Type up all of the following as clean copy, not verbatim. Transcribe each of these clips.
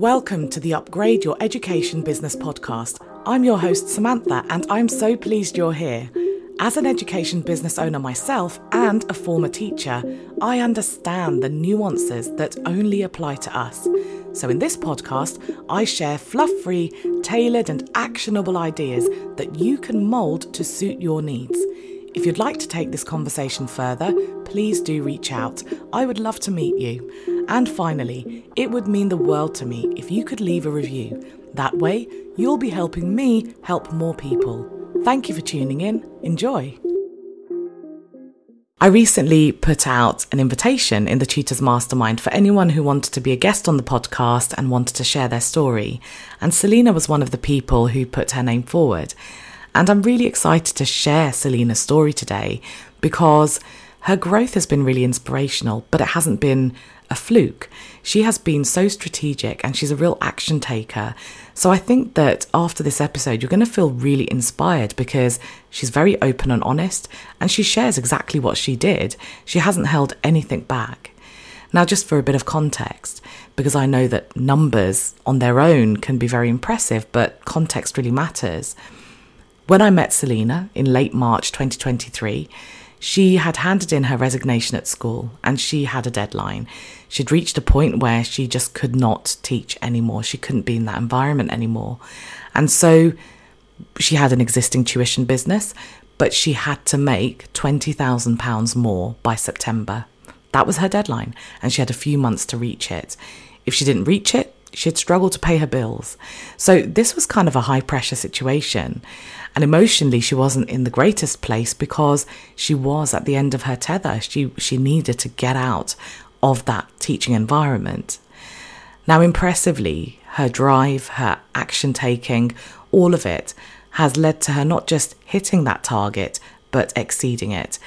Welcome to the Upgrade Your Education Business podcast. I'm your host, Samantha, and I'm so pleased you're here. As an education business owner myself and a former teacher, I understand the nuances that only apply to us. So in this podcast, I share fluff-free, tailored and actionable ideas that you can mould to suit your needs. If you'd like to take this conversation further, please do reach out. I would love to meet you. And finally, it would mean the world to me if you could leave a review. That way, you'll be helping me help more people. Thank you for tuning in. Enjoy. I recently put out an invitation in the Tutors' Mastermind for anyone who wanted to be a guest on the podcast and wanted to share their story. And Selena was one of the people who put her name forward. And I'm really excited to share Selena's story today because her growth has been really inspirational, but it hasn't been a fluke. She has been so strategic and she's a real action taker. So I think that after this episode, you're going to feel really inspired because she's very open and honest and she shares exactly what she did. She hasn't held anything back. Now, just for a bit of context, because I know that numbers on their own can be very impressive, but context really matters. When I met Selena in late March 2023, she had handed in her resignation at school and she had a deadline. She'd reached a point where she just could not teach anymore. She couldn't be in that environment anymore. And so she had an existing tuition business, but she had to make £20,000 more by September. That was her deadline and she had a few months to reach it. If she didn't reach it, she'd struggle to pay her bills. So this was kind of a high pressure situation. And emotionally, she wasn't in the greatest place because she was at the end of her tether. She needed to get out of that teaching environment. Now, impressively, her drive, her action taking, all of it has led to her not just hitting that target, but exceeding it.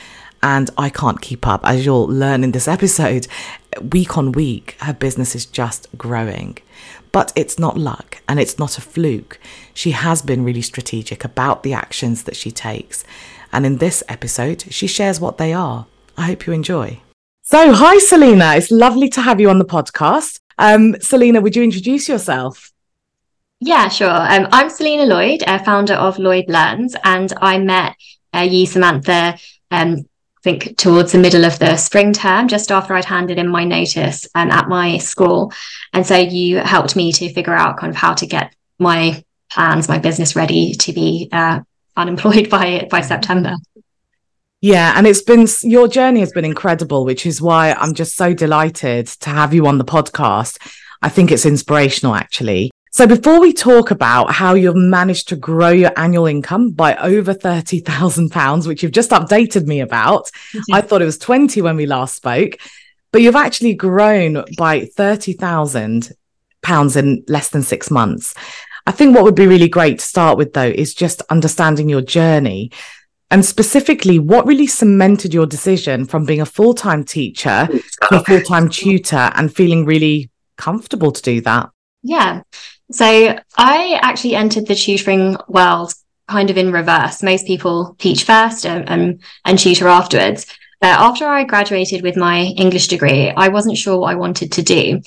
And I can't keep up. As you'll learn in this episode, week on week, her business is just growing. But it's not luck and it's not a fluke. She has been really strategic about the actions that she takes. And in this episode, she shares what they are. I hope you enjoy. So, hi, Selena. It's lovely to have you on the podcast. Selena, would you introduce yourself? Yeah, sure. I'm Selena Lloyd, founder of Lloyd Learns, and I met you, Samantha, I think towards the middle of the spring term, just after I'd handed in my notice at my school. And so you helped me to figure out kind of how to get my plans, my business ready to be unemployed by September. Yeah, and your journey has been incredible, which is why I'm just so delighted to have you on the podcast. I think it's inspirational, actually. So before we talk about how you've managed to grow your annual income by over £30,000, which you've just updated me about, I thought it was 20 when we last spoke, but you've actually grown by £30,000 in less than 6 months. I think what would be really great to start with, though, is just understanding your journey and specifically what really cemented your decision from being a full-time teacher to a full-time tutor and feeling really comfortable to do that. Yeah. So I actually entered the tutoring world kind of in reverse. Most people teach first and tutor afterwards. But after I graduated with my English degree, I wasn't sure what I wanted to do.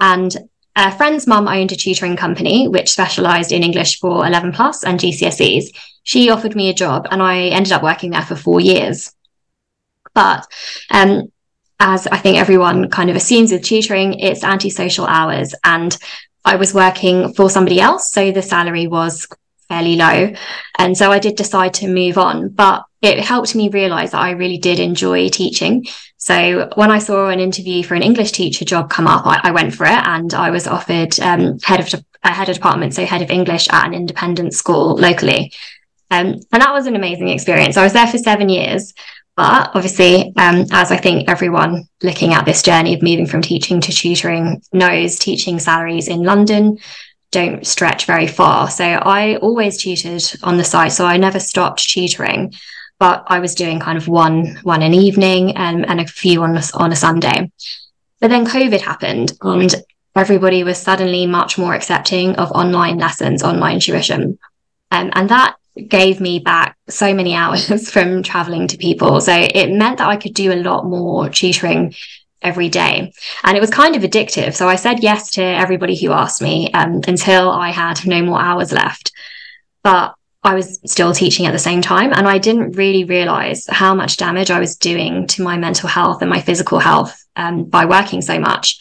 And a friend's mum owned a tutoring company which specialised in English for 11 plus and GCSEs. She offered me a job and I ended up working there for 4 years. But as I think everyone kind of assumes with tutoring, it's antisocial hours, and I was working for somebody else, so the salary was fairly low. And so I did decide to move on, but it helped me realise that I really did enjoy teaching. So when I saw an interview for an English teacher job come up, I went for it, and I was offered head of department, so head of English at an independent school locally. And that was an amazing experience. I was there for 7 years. But obviously, as I think everyone looking at this journey of moving from teaching to tutoring knows, teaching salaries in London don't stretch very far. So I always tutored on the side, so I never stopped tutoring, but I was doing kind of one an evening and a few on a Sunday. But then COVID happened and everybody was suddenly much more accepting of online lessons, online tuition. And that gave me back so many hours from traveling to people. So it meant that I could do a lot more tutoring every day. And it was kind of addictive. So I said yes to everybody who asked me until I had no more hours left. But I was still teaching at the same time. And I didn't really realize how much damage I was doing to my mental health and my physical health by working so much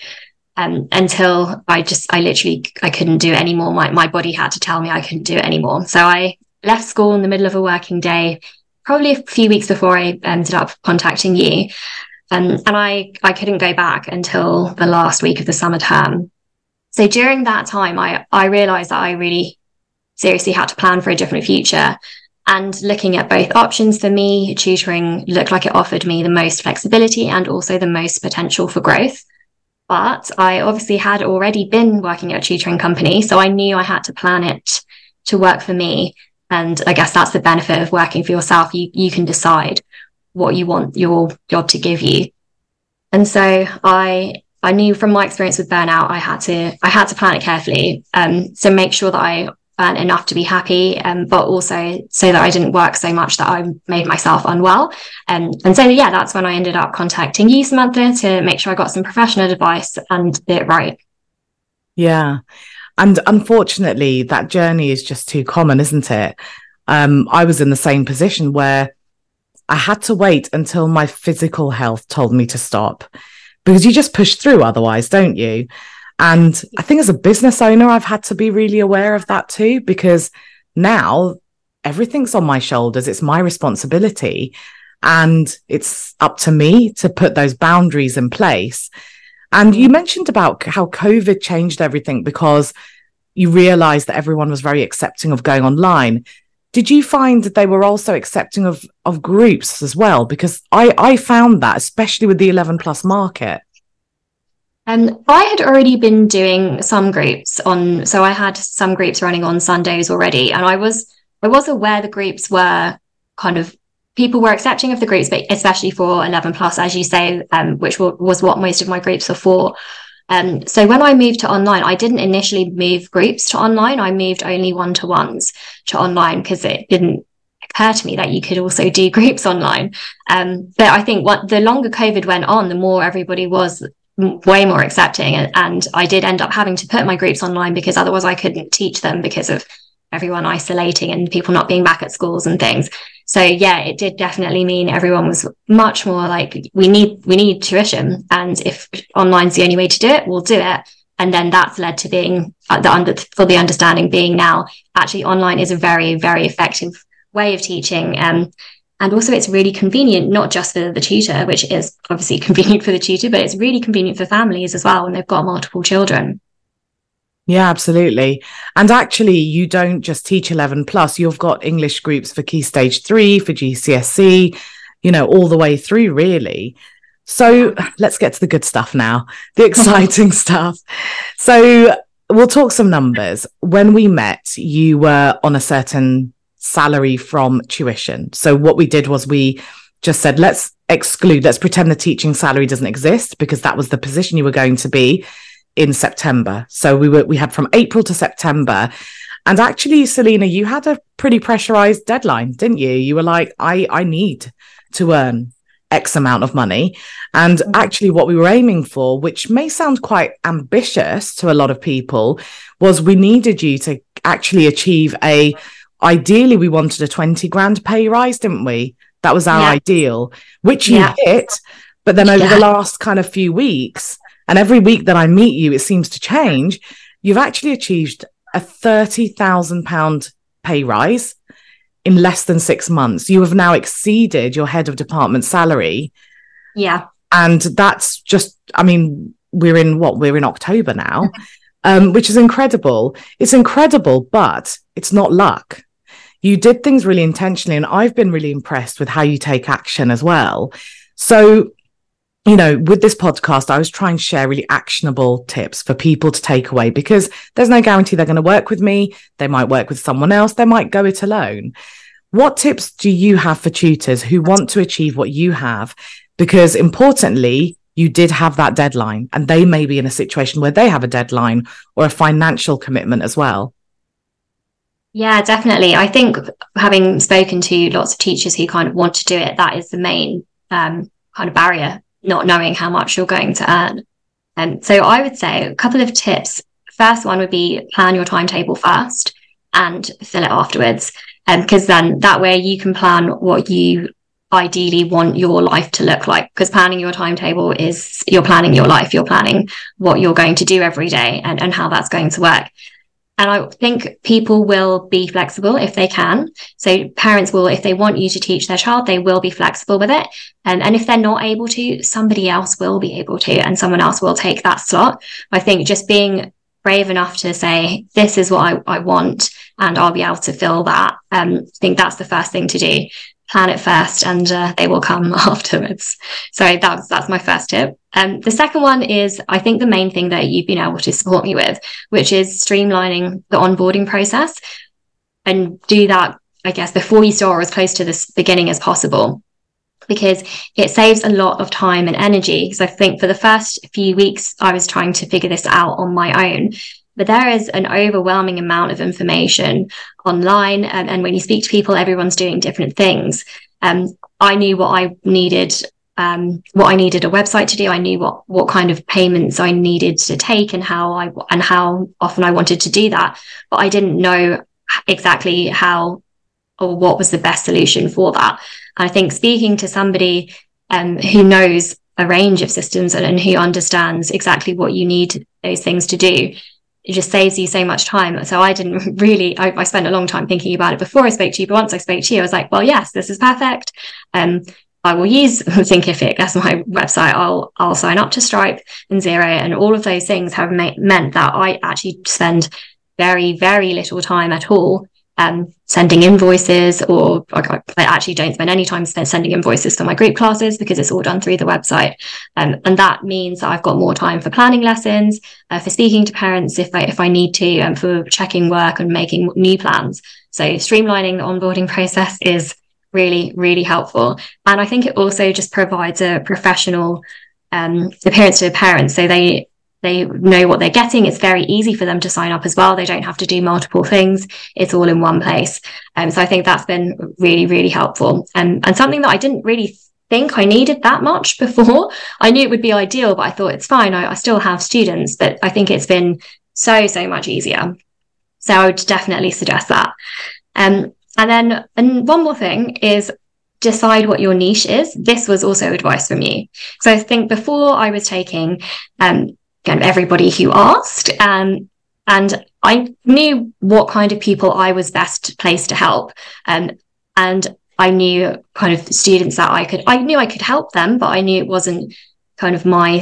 until I couldn't do it anymore. My body had to tell me I couldn't do it anymore. So I left school in the middle of a working day, probably a few weeks before I ended up contacting you. And I couldn't go back until the last week of the summer term. So during that time, I realized that I really seriously had to plan for a different future. And looking at both options for me, tutoring looked like it offered me the most flexibility and also the most potential for growth. But I obviously had already been working at a tutoring company, so I knew I had to plan it to work for me. And I guess that's the benefit of working for yourself. You can decide what you want your job to give you. And so I knew from my experience with burnout, I had to plan it carefully. So make sure that I earned enough to be happy, but also so that I didn't work so much that I made myself unwell. And so, yeah, that's when I ended up contacting you, Samantha, to make sure I got some professional advice and did it right. Yeah. And unfortunately, that journey is just too common, isn't it? I was in the same position where I had to wait until my physical health told me to stop, because you just push through otherwise, don't you? And I think as a business owner, I've had to be really aware of that too, because now everything's on my shoulders. It's my responsibility, and it's up to me to put those boundaries in place. And you mentioned about how COVID changed everything because you realized that everyone was very accepting of going online. Did you find that they were also accepting of groups as well? Because I found that, especially with the 11 plus market. I had already been doing some groups so I had some groups running on Sundays already. And I was aware the groups were kind of, people were accepting of the groups, but especially for 11 plus, as you say, which was what most of my groups were for. So when I moved to online, I didn't initially move groups to online. I moved only one-to-ones to online because it didn't occur to me that you could also do groups online. But I think the longer COVID went on, the more everybody was way more accepting. And I did end up having to put my groups online because otherwise I couldn't teach them because of everyone isolating and people not being back at schools and things. So yeah, it did definitely mean everyone was much more like, we need tuition, and if online's the only way to do it, we'll do it. And then that's led to being the understanding being now actually online is a very, very effective way of teaching, and also it's really convenient, not just for the tutor, which is obviously convenient for the tutor, but it's really convenient for families as well when they've got multiple children. Yeah, absolutely. And actually, you don't just teach 11 plus, you've got English groups for Key Stage 3, for GCSE, all the way through, really. So let's get to the good stuff now, the exciting stuff. So we'll talk some numbers. When we met, you were on a certain salary from tuition. So what we did was we just said, let's pretend the teaching salary doesn't exist, because that was the position you were going to be in September. So we had from April to September. And actually, Selena, you had a pretty pressurized deadline, didn't you? You were like, I need to earn X amount of money. And actually what we were aiming for, which may sound quite ambitious to a lot of people, was we needed you to actually achieve ideally we wanted a 20 grand pay rise, didn't we? That was our ideal, which you hit. But then over the last kind of few weeks, and every week that I meet you, it seems to change. You've actually achieved a £30,000 pay rise in less than 6 months. You have now exceeded your head of department salary. Yeah. And that's just, I mean, we're in October now, which is incredible. It's incredible, but it's not luck. You did things really intentionally. And I've been really impressed with how you take action as well. So, with this podcast, I was trying to share really actionable tips for people to take away, because there's no guarantee they're going to work with me. They might work with someone else. They might go it alone. What tips do you have for tutors who want to achieve what you have? Because importantly, you did have that deadline, and they may be in a situation where they have a deadline or a financial commitment as well. Yeah, definitely. I think having spoken to lots of teachers who kind of want to do it, that is the main kind of barrier not knowing how much you're going to earn. So I would say a couple of tips. First one would be plan your timetable first and fill it afterwards, because then that way you can plan what you ideally want your life to look like, because planning your timetable is you're planning your life, you're planning what you're going to do every day and how that's going to work. And I think people will be flexible if they can. So parents will, if they want you to teach their child, they will be flexible with it. And if they're not able to, somebody else will be able to, and someone else will take that slot. I think just being brave enough to say, this is what I want, and I'll be able to fill that. I think that's the first thing to do. Plan it first, and they will come afterwards. So that's my first tip. The second one is, I think, the main thing that you've been able to support me with, which is streamlining the onboarding process, and do that, I guess, before you start, or as close to the beginning as possible, because it saves a lot of time and energy. Because I think for the first few weeks, I was trying to figure this out on my own. But there is an overwhelming amount of information online. And when you speak to people, everyone's doing different things. I knew what I needed, a website to do. I knew what kind of payments I needed to take and how often I wanted to do that. But I didn't know exactly how or what was the best solution for that. And I think speaking to somebody who knows a range of systems and who understands exactly what you need those things to do, it just saves you so much time. So I spent a long time thinking about it before I spoke to you, but once I spoke to you, I was like, well, yes, this is perfect. I will use Thinkific, that's my website. I'll sign up to Stripe and Xero, and all of those things have meant that I actually spend very, very little time at all sending invoices, or I actually don't spend any time sending invoices for my group classes, because it's all done through the website. And that means that I've got more time for planning lessons, for speaking to parents if I need to, and for checking work and making new plans. So streamlining the onboarding process is really, really helpful. And I think it also just provides a professional appearance to the parents. So they know what they're getting. It's very easy for them to sign up as well. They don't have to do multiple things. It's all in one place. So I think that's been really, really helpful. And something that I didn't really think I needed that much before. I knew it would be ideal, but I thought it's fine. I still have students, but I think it's been so much easier. So I would definitely suggest that. And then one more thing is, decide what your niche is. This was also advice from you. So I think before I was taking everybody who asked, and I knew what kind of people I was best placed to help, and I knew kind of students that I knew I could help them, but I knew it wasn't kind of my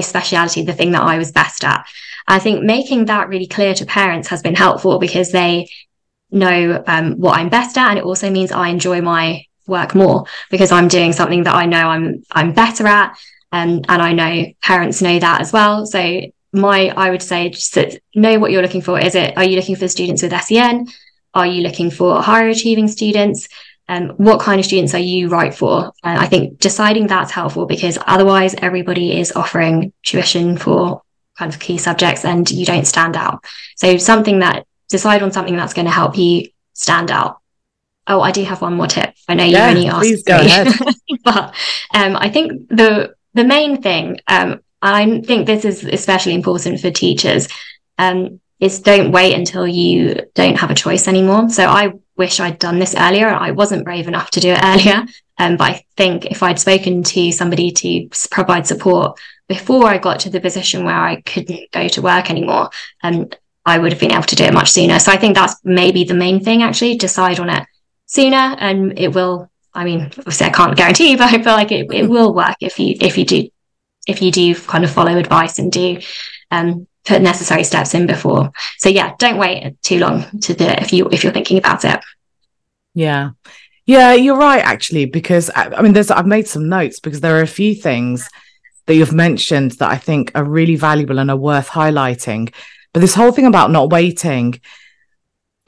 speciality, the thing that I was best at. I think making that really clear to parents has been helpful, because they know what I'm best at, and it also means I enjoy my work more, because I'm doing something that I know I'm better at. And I know parents know that as well. So I would say, just know what you're looking for. Are you looking for students with SEN? Are you looking for higher achieving students? What kind of students are you right for? And I think deciding that's helpful, because otherwise everybody is offering tuition for kind of key subjects and you don't stand out. So decide on something that's going to help you stand out. Oh, I do have one more tip. I know you only asked me. Please go ahead. But I think the main thing, I think this is especially important for teachers, is don't wait until you don't have a choice anymore. So I wish I'd done this earlier. I wasn't brave enough to do it earlier. But I think if I'd spoken to somebody to provide support before I got to the position where I couldn't go to work anymore, I would have been able to do it much sooner. So I think that's maybe the main thing, actually. Decide on it sooner, and it will. I mean, obviously I can't guarantee you, but I feel like it will work if you do kind of follow advice and do put necessary steps in before. So yeah, don't wait too long to do it if you're thinking about it. Yeah, you're right, actually, because I mean, I've made some notes, because there are a few things that you've mentioned that I think are really valuable and are worth highlighting. But this whole thing about not waiting,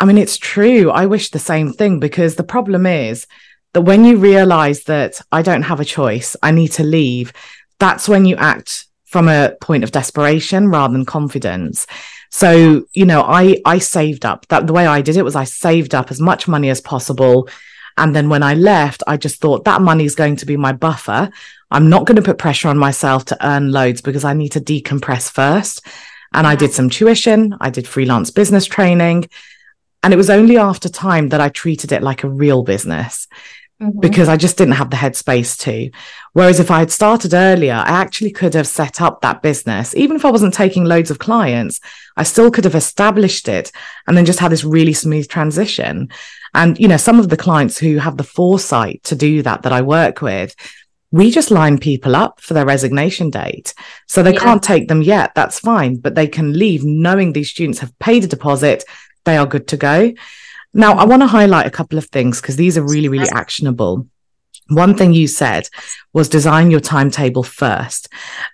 I mean, it's true. I wish the same thing, because the problem is that when you realize that I don't have a choice, I need to leave, that's when you act from a point of desperation rather than confidence. So, I saved up. That the way I did it was I saved up as much money as possible And then when I left, I just thought that money is going to be my buffer. I'm not going to put pressure on myself to earn loads because I need to decompress first. And I did some tuition. I did freelance business training. And it was only after time that I treated it like a real business because I just didn't have the headspace to. Whereas if I had started earlier, I actually could have set up that business. Even if I wasn't taking loads of clients, I still could have established it and then just had this really smooth transition. And, you know, some of the clients who have the foresight to do that, that I work with, we just line people up for their resignation date. So they can't take them yet. That's fine. But they can leave knowing these students have paid a deposit. They are good to go. Now, I want to highlight a couple of things because these are really, really actionable. One thing you said was design your timetable first.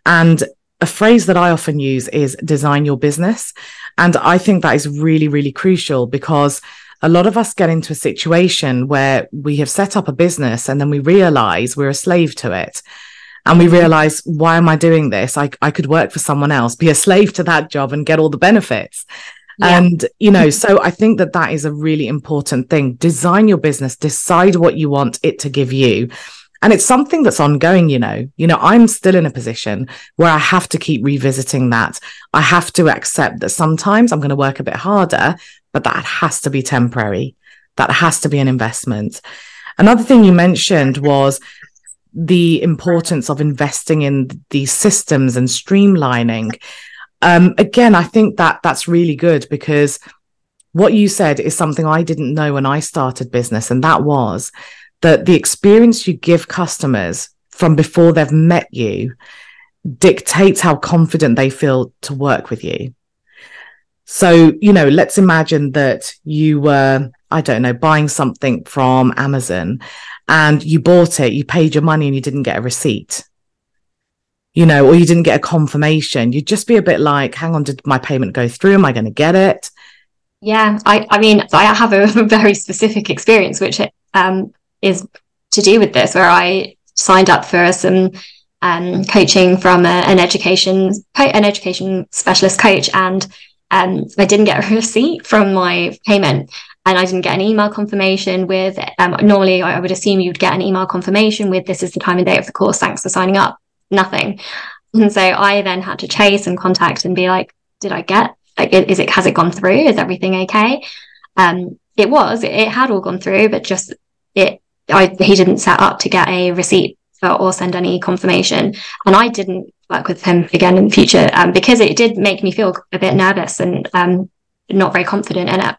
And a phrase that I often use is design your business. And I think that is really, really crucial because a lot of us get into a situation where we have set up a business and then we realize we're a slave to it. And we realize, why am I doing this? I could work for someone else, be a slave to that job and get all the benefits. Yeah. And, you know, so I think that that is a really important thing. Design your business, decide what you want it to give you. And it's something that's ongoing, you know, I'm still in a position where I have to keep revisiting that. I have to accept that sometimes I'm going to work a bit harder, but that has to be temporary. That has to be an investment. Another thing you mentioned was the importance of investing in these systems and streamlining. Again, I think that that's really good because what you said is something I didn't know when I started business. And that was that the experience you give customers from before they've met you dictates how confident they feel to work with you. So, you know, let's imagine that you were, I don't know, buying something from Amazon and you bought it, you paid your money and you didn't get a receipt. You know, or you didn't get a confirmation, you'd just be a bit like, hang on, did my payment go through? Am I going to get it? Yeah, I mean, I have a very specific experience, which is to do with this, where I signed up for some coaching from an education specialist coach, and I didn't get a receipt from my payment. And I didn't get an email confirmation with, normally I would assume you'd get an email confirmation with, this is the time and date of the course, thanks for signing up. Nothing. And so I then had to chase and contact and be like, did I get, like, has it gone through? Is everything okay? It had all gone through, but just he didn't set up to get a receipt or send any confirmation. And I didn't work with him again in the future because it did make me feel a bit nervous and not very confident in it.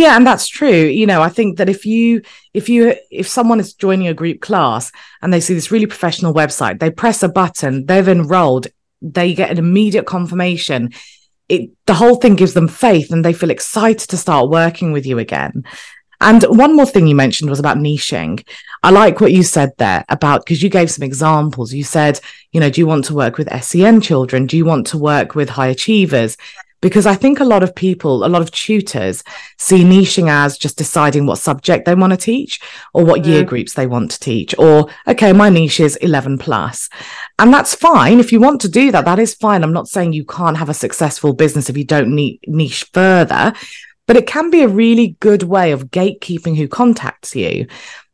Yeah, and that's true. You know, I think that if someone is joining a group class and they see this really professional website, they press a button, they've enrolled, they get an immediate confirmation. The whole thing gives them faith and they feel excited to start working with you again. And one more thing you mentioned was about niching. I like what you said there about, because you gave some examples. You said, you know, do you want to work with SEN children? Do you want to work with high achievers? Because I think a lot of tutors see niching as just deciding what subject they want to teach or what year groups they want to teach, or, okay, my niche is 11 plus. And that's fine. If you want to do that, that is fine. I'm not saying you can't have a successful business if you don't niche further, but it can be a really good way of gatekeeping who contacts you.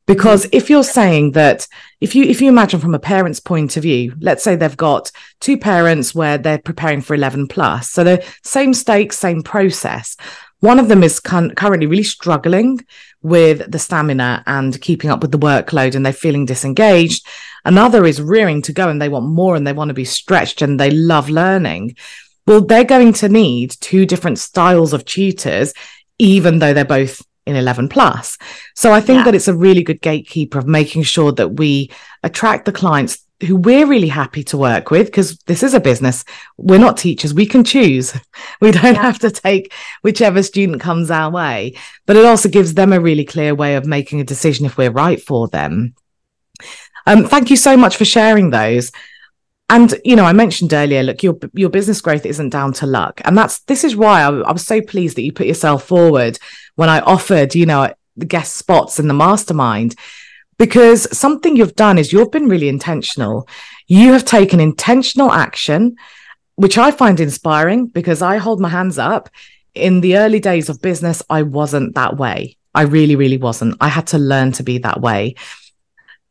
Because if you're saying that, if you imagine from a parent's point of view, let's say they've got two parents where they're preparing for 11 plus. So the same stakes, same process. One of them is currently really struggling with the stamina and keeping up with the workload and they're feeling disengaged. Another is rearing to go and they want more and they want to be stretched and they love learning. Well, they're going to need two different styles of tutors, even though they're both in 11 plus. So I think that it's a really good gatekeeper of making sure that we attract the clients who we're really happy to work with, because this is a business. We're not teachers. We can choose. We don't have to take whichever student comes our way, but it also gives them a really clear way of making a decision if we're right for them. Thank you so much for sharing those. And, you know, I mentioned earlier, look, your business growth isn't down to luck. And this is why I was so pleased that you put yourself forward when I offered, you know, the guest spots in the mastermind, because something you've done is you've been really intentional. You have taken intentional action, which I find inspiring because I hold my hands up. In the early days of business, I wasn't that way. I really, really wasn't. I had to learn to be that way.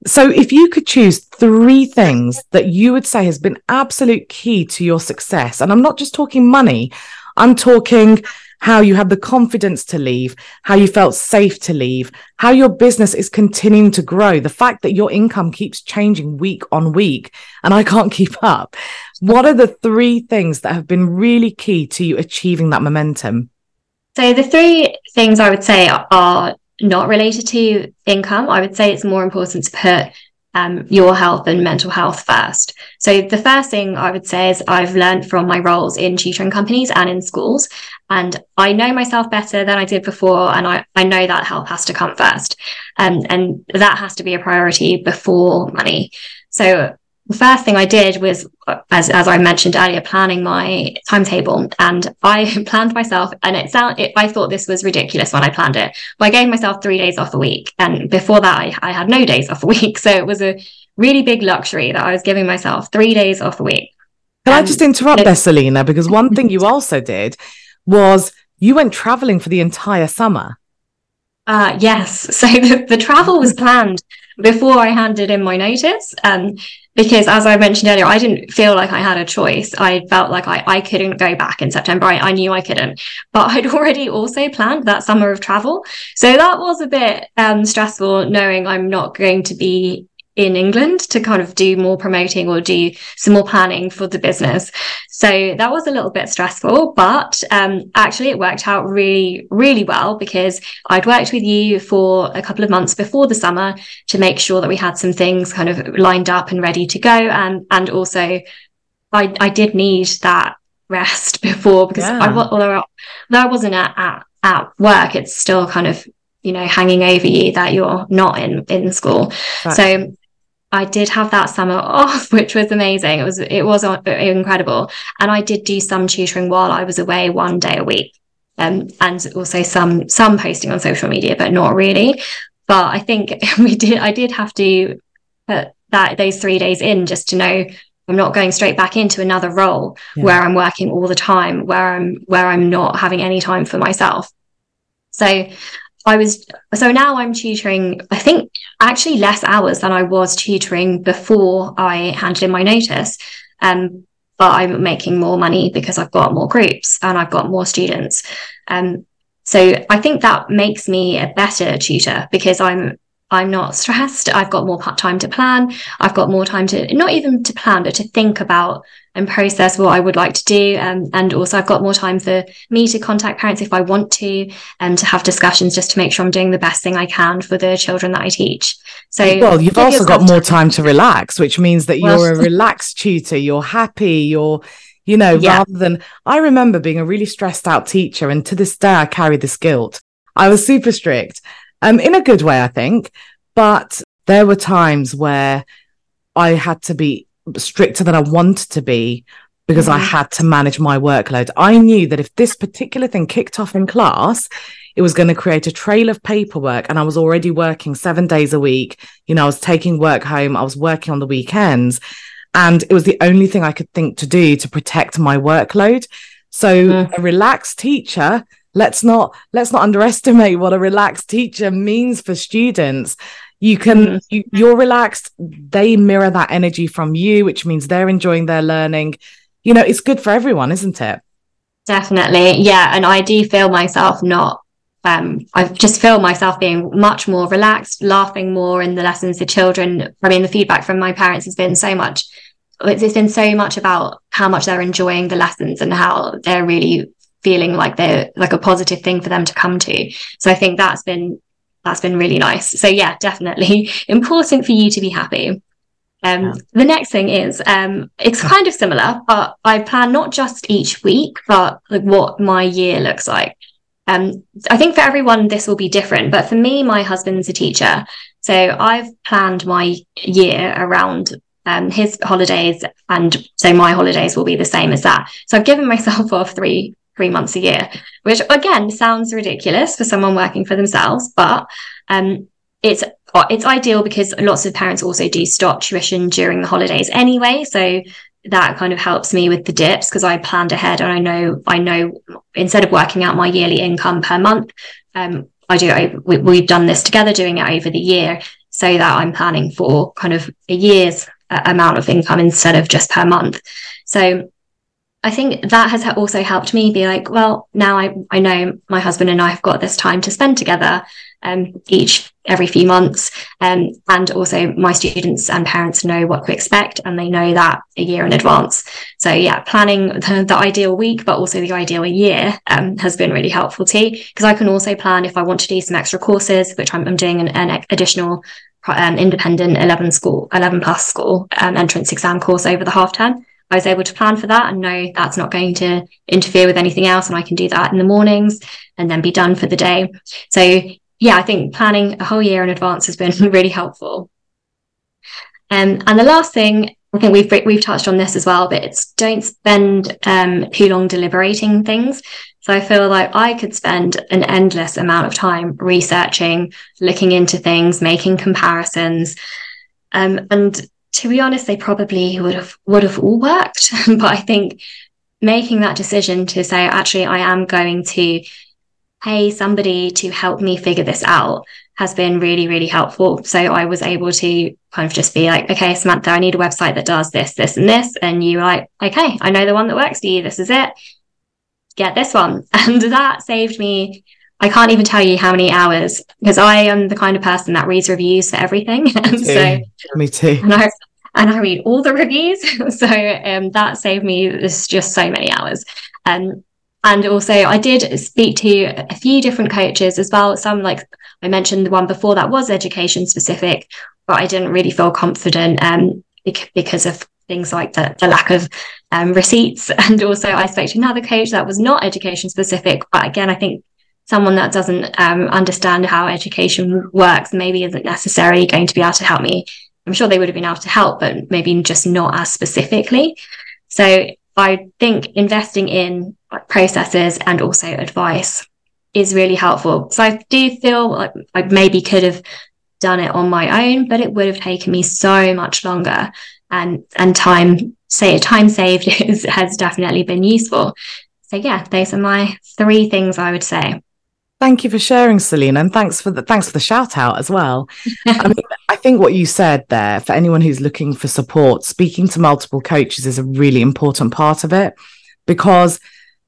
So if you could choose three things that you would say has been absolute key to your success, and I'm not just talking money, I'm talking how you had the confidence to leave, how you felt safe to leave, how your business is continuing to grow, the fact that your income keeps changing week on week, and I can't keep up. What are the three things that have been really key to you achieving that momentum? So the three things I would say are not related to income. I would say it's more important to put your health and mental health first. So the first thing I would say is I've learned from my roles in tutoring companies and in schools, and I know myself better than I did before, and I know that health has to come first, and that has to be a priority before money. So the first thing I did was, as I mentioned earlier, planning my timetable. And I planned myself, and I thought this was ridiculous when I planned it, but I gave myself 3 days off a week. And before that, I had no days off a week. So it was a really big luxury that I was giving myself 3 days off a week. Can I just interrupt there, Selena? Because one thing you also did was you went traveling for the entire summer. Yes. So the travel was planned before I handed in my notice. Because as I mentioned earlier, I didn't feel like I had a choice. I felt like I couldn't go back in September. I knew I couldn't, but I'd already also planned that summer of travel. So that was a bit stressful, knowing I'm not going to be in England to kind of do more promoting or do some more planning for the business. So that was a little bit stressful, but actually it worked out really, really well, because I'd worked with you for a couple of months before the summer to make sure that we had some things kind of lined up and ready to go. And also I did need that rest before, because although I wasn't at work, it's still kind of, hanging over you that you're not in school. Right. So I did have that summer off, which was amazing. It was incredible. And I did do some tutoring while I was away, 1 day a week. And also some posting on social media, but not really. But I think I did have to put those 3 days in, just to know I'm not going straight back into another role where I'm working all the time, where I'm not having any time for myself. So now I'm tutoring, I think, actually less hours than I was tutoring before I handed in my notice. But I'm making more money because I've got more groups and I've got more students. So I think that makes me a better tutor, because I'm not stressed. I've got more time to plan. I've got more time to, not even to plan, but to think about and process what I would like to do. And also I've got more time for me to contact parents if I want to, and to have discussions just to make sure I'm doing the best thing I can for the children that I teach. So, well, you've also got more time to relax, which means that you're a relaxed tutor. You're happy. Rather than, I remember being a really stressed out teacher, and to this day I carry this guilt. I was super strict. In a good way, I think, but there were times where I had to be stricter than I wanted to be, because I had to manage my workload. I knew that if this particular thing kicked off in class, it was going to create a trail of paperwork, and I was already working 7 days a week. I was taking work home, I was working on the weekends, and it was the only thing I could think to do to protect my workload. So a relaxed teacher... Let's not underestimate what a relaxed teacher means for students. You're relaxed. They mirror that energy from you, which means they're enjoying their learning. It's good for everyone, isn't it? Definitely. Yeah. And I do feel myself I just feel myself being much more relaxed, laughing more in the lessons, the children. I mean, the feedback from my parents has been so much. It's been so much about how much they're enjoying the lessons and how they're really feeling like they're like a positive thing for them to come to. So I think that's been really nice. So yeah, definitely important for you to be happy. The next thing is, it's kind of similar, but I plan not just each week, but like what my year looks like. I think for everyone this will be different, but for me, my husband's a teacher, so I've planned my year around his holidays, and so my holidays will be the same as that. So I've given myself off three months a year, which again sounds ridiculous for someone working for themselves, but it's ideal because lots of parents also do stop tuition during the holidays anyway, so that kind of helps me with the dips, because I planned ahead and I know instead of working out my yearly income per month, I do it, we've done this together, doing it over the year, so that I'm planning for kind of a year's amount of income instead of just per month. So I think that has also helped me be like, well, now I know my husband and I have got this time to spend together every few months. And also my students and parents know what to expect, and they know that a year in advance. So yeah, planning the ideal week, but also the ideal year has been really helpful too, because I can also plan if I want to do some extra courses, which I'm doing an additional independent 11 plus school entrance exam course over the half term. I was able to plan for that and know that's not going to interfere with anything else, and I can do that in the mornings and then be done for the day. So yeah, I think planning a whole year in advance has been really helpful. And the last thing, I think we've touched on this as well, but it's don't spend too long deliberating things. So I feel like I could spend an endless amount of time researching, looking into things, making comparisons, and to be honest, they probably would have all worked. But I think making that decision to say, actually, I am going to pay somebody to help me figure this out has been really, really helpful. So I was able to kind of just be like, okay, Samantha, I need a website that does this, this, and this. And you were like, okay, I know the one that works for you. This is it. Get this one. And that saved me, I can't even tell you how many hours, because I am the kind of person that reads reviews for everything. Me too. And I read all the reviews. So that saved me just so many hours. And also I did speak to a few different coaches as well. Some, like I mentioned, the one before that was education specific, but I didn't really feel confident because of things like the lack of receipts. And also I spoke to another coach that was not education specific, but again, I think someone that doesn't understand how education works maybe isn't necessarily going to be able to help me. I'm sure they would have been able to help, but maybe just not as specifically. So I think investing in processes and also advice is really helpful. So I do feel like I maybe could have done it on my own, but it would have taken me so much longer, and time saved has definitely been useful. So yeah, those are my three things I would say. Thank you for sharing, Selena, and thanks for the shout out as well. I mean, I think what you said there, for anyone who's looking for support, speaking to multiple coaches is a really important part of it, because,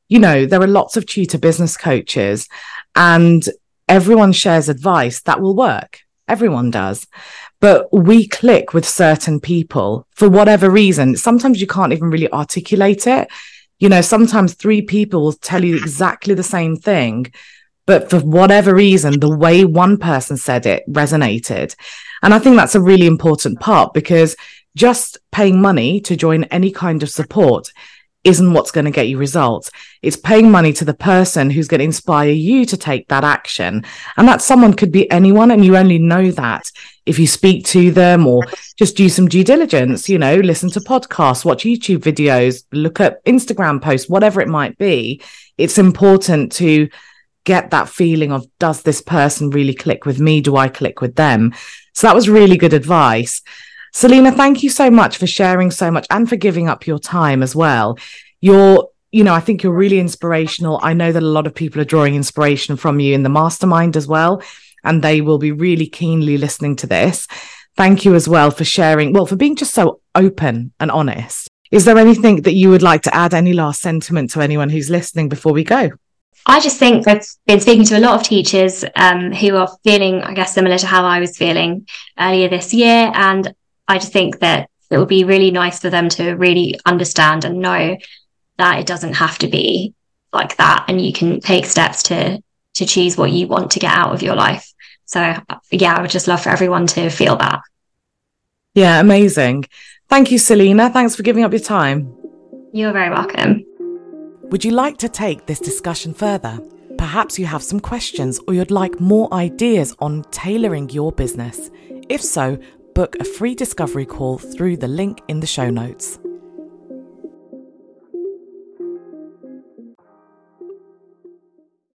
you know, there are lots of tutor business coaches and everyone shares advice that will work. Everyone does. But we click with certain people for whatever reason. Sometimes you can't even really articulate it. You know, sometimes three people will tell you exactly the same thing, but for whatever reason, the way one person said it resonated. And I think that's a really important part, because just paying money to join any kind of support isn't what's going to get you results. It's paying money to the person who's going to inspire you to take that action. And that someone could be anyone, and you only know that if you speak to them or just do some due diligence, you know, listen to podcasts, watch YouTube videos, look at Instagram posts, whatever it might be. It's important to get that feeling of, does this person really click with me? Do I click with them? So that was really good advice. Selena, thank you so much for sharing so much and for giving up your time as well. I think you're really inspirational. I know that a lot of people are drawing inspiration from you in the mastermind as well, and they will be really keenly listening to this. Thank you as well for sharing, for being just so open and honest. Is there anything that you would like to add, any last sentiment to anyone who's listening before we go? I just think I've been speaking to a lot of teachers who are feeling, I guess, similar to how I was feeling earlier this year, and I just think that it would be really nice for them to really understand and know that it doesn't have to be like that, and you can take steps to choose what you want to get out of your life. So yeah, I would just love for everyone to feel that. Yeah, amazing. Thank you, Selena. Thanks for giving up your time. You're very welcome. Would you like to take this discussion further? Perhaps you have some questions, or you'd like more ideas on tailoring your business. If so, book a free discovery call through the link in the show notes.